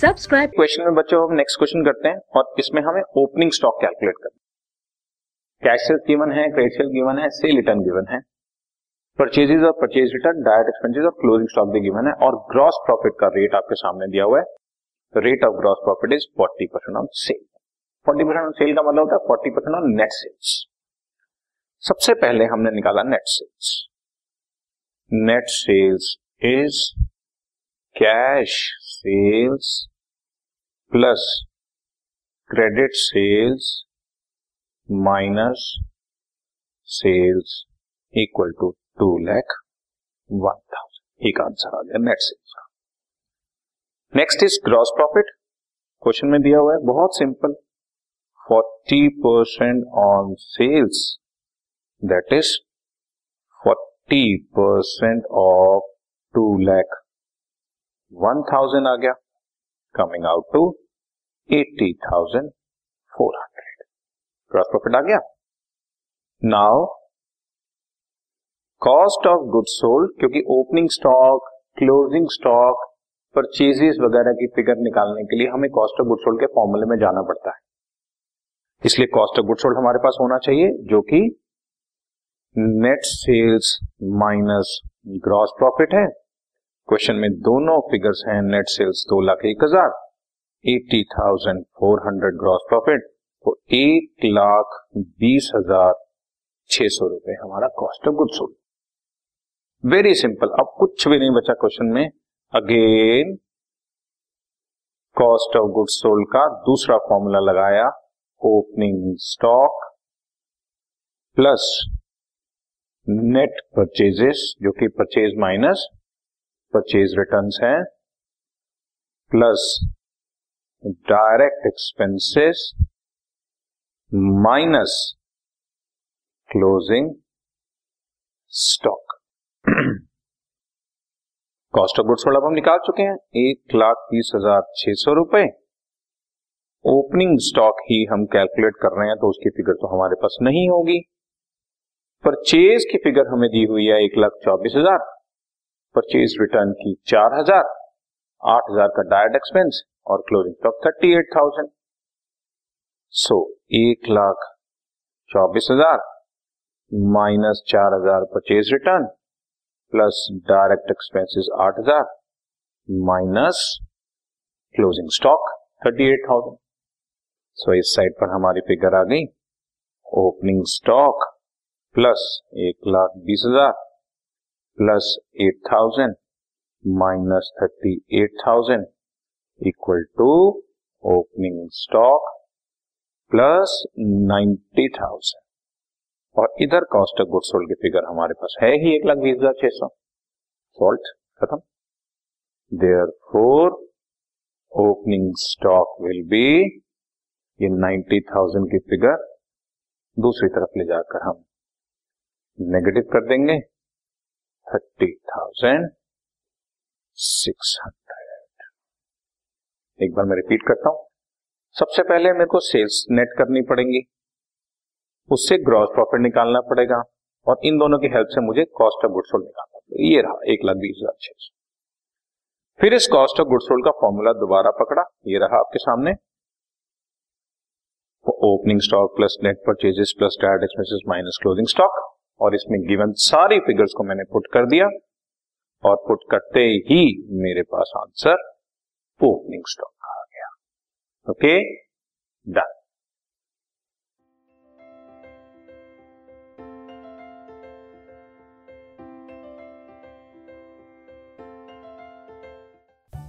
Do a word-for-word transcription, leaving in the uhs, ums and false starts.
Subscribe. Question में बच्चों हम नेक्स्ट क्वेश्चन करते हैं और इसमें हमें ओपनिंग स्टॉक कैलकुलेट करना है। कैश सेल्स गिवन है, क्रेडिट सेल्स गिवन है, सेल रिटर्न गिवन है, परचेजेस और परचेज रिटर्न, डायरेक्ट एक्सपेंसेस और क्लोजिंग स्टॉक भी गिवन है और ग्रॉस प्रॉफिट का रेट आपके सामने दिया हुआ है। तो rate of gross profit is forty percent on sale. Forty percent on sale का मतलब होता है forty percent on net sales. सबसे पहले हमने निकाला net sales. Net sales is cash sales plus credit sales minus sales equal to two lakh one thousand. एक answer आ गया net sales. Next is gross profit. Question में दिया हुआ है बहुत simple, forty percent on sales that is forty percent of two lakh one thousand आ गया, coming out to eighty thousand four hundred. Gross profit आ गया। Now cost of goods sold, क्योंकि opening stock, closing stock, purchases वगैरह की figure निकालने के लिए हमें कॉस्ट ऑफ गुड्स सोल्ड के फॉर्मूले में जाना पड़ता है, इसलिए कॉस्ट ऑफ गुड्स सोल्ड हमारे पास होना चाहिए जो कि net sales minus gross profit है। क्वेश्चन में दोनों फिगर्स हैं, नेट सेल्स दो लाख एक हजार, eighty thousand four hundred gross profit, तो एक लाख बीस हजार छह सौ रुपए हमारा cost of goods sold. Very simple, अब कुछ भी नहीं बचा क्वेश्चन में। Again cost of goods sold का दूसरा फॉर्मूला लगाया, opening stock plus net purchases जो कि परचेज माइनस परचेज रिटर्न्स हैं, plus direct expenses minus closing stock. Cost of goods sold अब हम निकाल चुके हैं एक लाख बीस हजार छह सौ रुपए। ओपनिंग स्टॉक ही हम कैलकुलेट कर रहे हैं तो उसकी फिगर तो हमारे पास नहीं होगी। परचेज की फिगर हमें दी हुई है एक लाख चौबीस हजार, परचेज रिटर्न की चार हजार, आठ हजार का डायरेक्ट एक्सपेंस और closing stock thirty eight thousand. So एक लाख चौबीस हजार माइनस चार हजार purchase return plus direct expenses आठ हजार minus closing stock thirty eight thousand. So इस साइड पर हमारी फिगर आ गई, ओपनिंग स्टॉक प्लस एक लाख बीस हजार plus eight thousand minus thirty eight thousand equal to opening stock plus ninety thousand. और इधर कॉस्ट ऑफ गुड्स सोल्ड की फिगर हमारे पास है ही एक लाख बीस हजार छह सौ। सॉल्ट खत्म। Therefore opening stock will be, ये नाइन्टी थाउजेंड की फिगर दूसरी तरफ ले जाकर हम नेगेटिव कर देंगे, थर्टी थाउजेंड सिक्स हंड्रेड। एक बार मैं रिपीट करता हूं, सबसे पहले मेरे को सेल्स नेट करनी पड़ेगी, उससे ग्रॉस प्रॉफिट निकालना पड़ेगा और इन दोनों की हेल्प से मुझे कॉस्ट ऑफ गुड्स सोल्ड निकालना पड़ेगा। ये रहा एक लाख बीस हजार छह सौ। फिर इस कॉस्ट ऑफ गुड्स सोल्ड का फॉर्मूला दोबारा पकड़ा, ये रहा आपके सामने, opening stock plus net purchases plus direct expenses minus closing stock, और इसमें गिवन सारी फिगर्स को मैंने पुट कर दिया और पुट करते ही मेरे पास आंसर ओपनिंग स्टॉक आ गया। Okay done.